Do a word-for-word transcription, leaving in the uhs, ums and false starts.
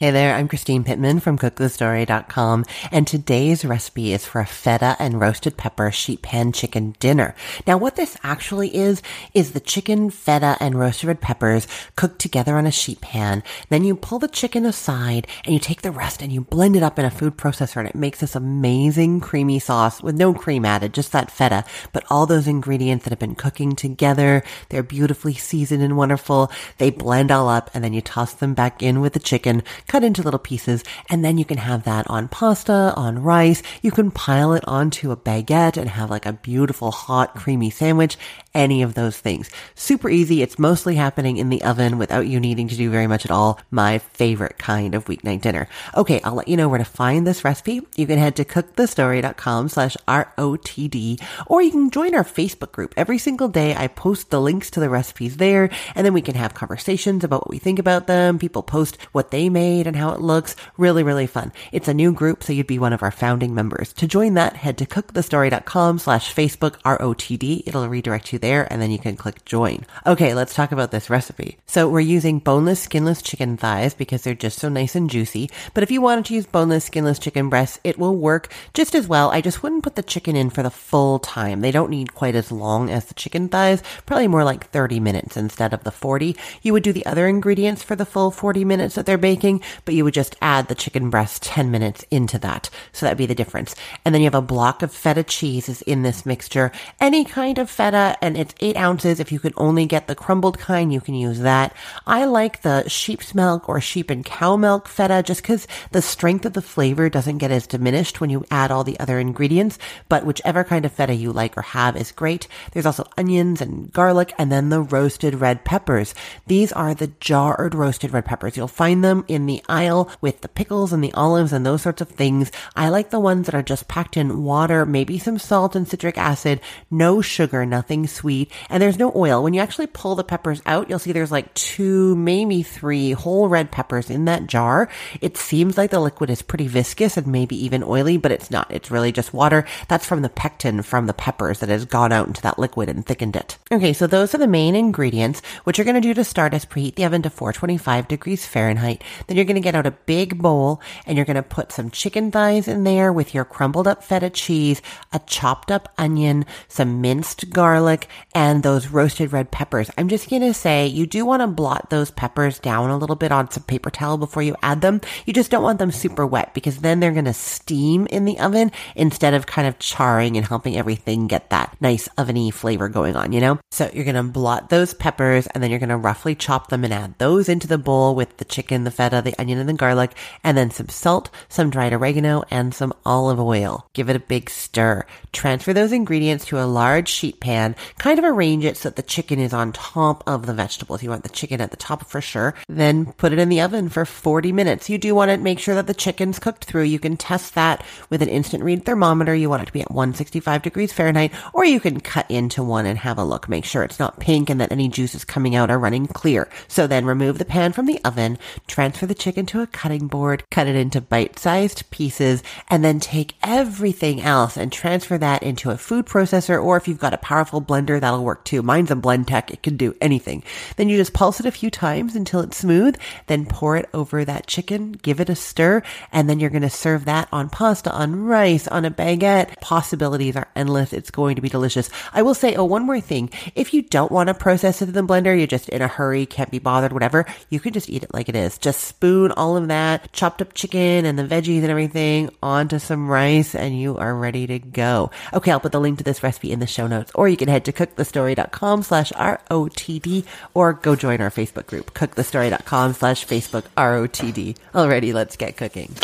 Hey there, I'm Christine Pittman from cook the story dot com, and today's recipe is for a feta and roasted pepper sheet pan chicken dinner. Now, what this actually is, is the chicken, feta, and roasted red peppers cooked together on a sheet pan. Then you pull the chicken aside, and you take the rest, and you blend it up in a food processor, and it makes this amazing creamy sauce with no cream added, just that feta. But all those ingredients that have been cooking together, they're beautifully seasoned and wonderful. They blend all up, and then you toss them back in with the chicken, cut into little pieces, and then you can have that on pasta, on rice. You can pile it onto a baguette and have like a beautiful, hot, creamy sandwich, any of those things. Super easy. It's mostly happening in the oven without you needing to do very much at all. My favorite kind of weeknight dinner. Okay, I'll let you know where to find this recipe. You can head to cook the story dot com slash R O T D, or you can join our Facebook group. Every single day, I post the links to the recipes there, and then we can have conversations about what we think about them. People post what they made and how it looks. Really, really fun. It's a new group, so you'd be one of our founding members. To join that, head to cook the story dot com slash Facebook R O T D. It'll redirect you there, and then you can click join. Okay, let's talk about this recipe. So we're using boneless, skinless chicken thighs because they're just so nice and juicy. But if you wanted to use boneless, skinless chicken breasts, it will work just as well. I just wouldn't put the chicken in for the full time. They don't need quite as long as the chicken thighs, probably more like thirty minutes instead of the forty. You would do the other ingredients for the full forty minutes that they're baking, but you would just add the chicken breast ten minutes into that. So that'd be the difference. And then you have a block of feta cheese is in this mixture, any kind of feta, and it's eight ounces. If you could only get the crumbled kind, you can use that. I like the sheep's milk or sheep and cow milk feta just because the strength of the flavor doesn't get as diminished when you add all the other ingredients, but whichever kind of feta you like or have is great. There's also onions and garlic, and then the roasted red peppers. These are the jarred roasted red peppers. You'll find them in the the aisle with the pickles and the olives and those sorts of things. I like the ones that are just packed in water, maybe some salt and citric acid, no sugar, nothing sweet, and there's no oil. When you actually pull the peppers out, you'll see there's like two, maybe three whole red peppers in that jar. It seems like the liquid is pretty viscous and maybe even oily, but it's not. It's really just water. That's from the pectin from the peppers that has gone out into that liquid and thickened it. Okay, so those are the main ingredients. What you're going to do to start is preheat the oven to four twenty-five degrees Fahrenheit. Then you're You're going to get out a big bowl, and you're going to put some chicken thighs in there with your crumbled up feta cheese, a chopped up onion, some minced garlic, and those roasted red peppers. I'm just going to say you do want to blot those peppers down a little bit on some paper towel before you add them. You just don't want them super wet because then they're going to steam in the oven instead of kind of charring and helping everything get that nice oveny flavor going on, you know? So you're going to blot those peppers, and then you're going to roughly chop them and add those into the bowl with the chicken, the feta, the onion and the garlic, and then some salt, some dried oregano, and some olive oil. Give it a big stir. Transfer those ingredients to a large sheet pan. Kind of arrange it so that the chicken is on top of the vegetables. You want the chicken at the top for sure. Then put it in the oven for forty minutes. You do want to make sure that the chicken's cooked through. You can test that with an instant read thermometer. You want it to be at one sixty-five degrees Fahrenheit, or you can cut into one and have a look. Make sure it's not pink and that any juices coming out are running clear. So then remove the pan from the oven, transfer the chicken to a cutting board, cut it into bite-sized pieces, and then take everything else and transfer that into a food processor, or if you've got a powerful blender, that'll work too. Mine's a Blendtec. It can do anything. Then you just pulse it a few times until it's smooth, then pour it over that chicken, give it a stir, and then you're going to serve that on pasta, on rice, on a baguette. Possibilities are endless. It's going to be delicious. I will say, oh, one more thing. If you don't want to process it in the blender, you're just in a hurry, can't be bothered, whatever, you can just eat it like it is. Just spoon all of that chopped up chicken and the veggies and everything onto some rice, and you are ready to go. Okay, I'll put the link to this recipe in the show notes, or you can head to cook the story dot com slash R O T D, or go join our Facebook group, cook the story dot com slash Facebook R O T D. Alrighty, let's get cooking.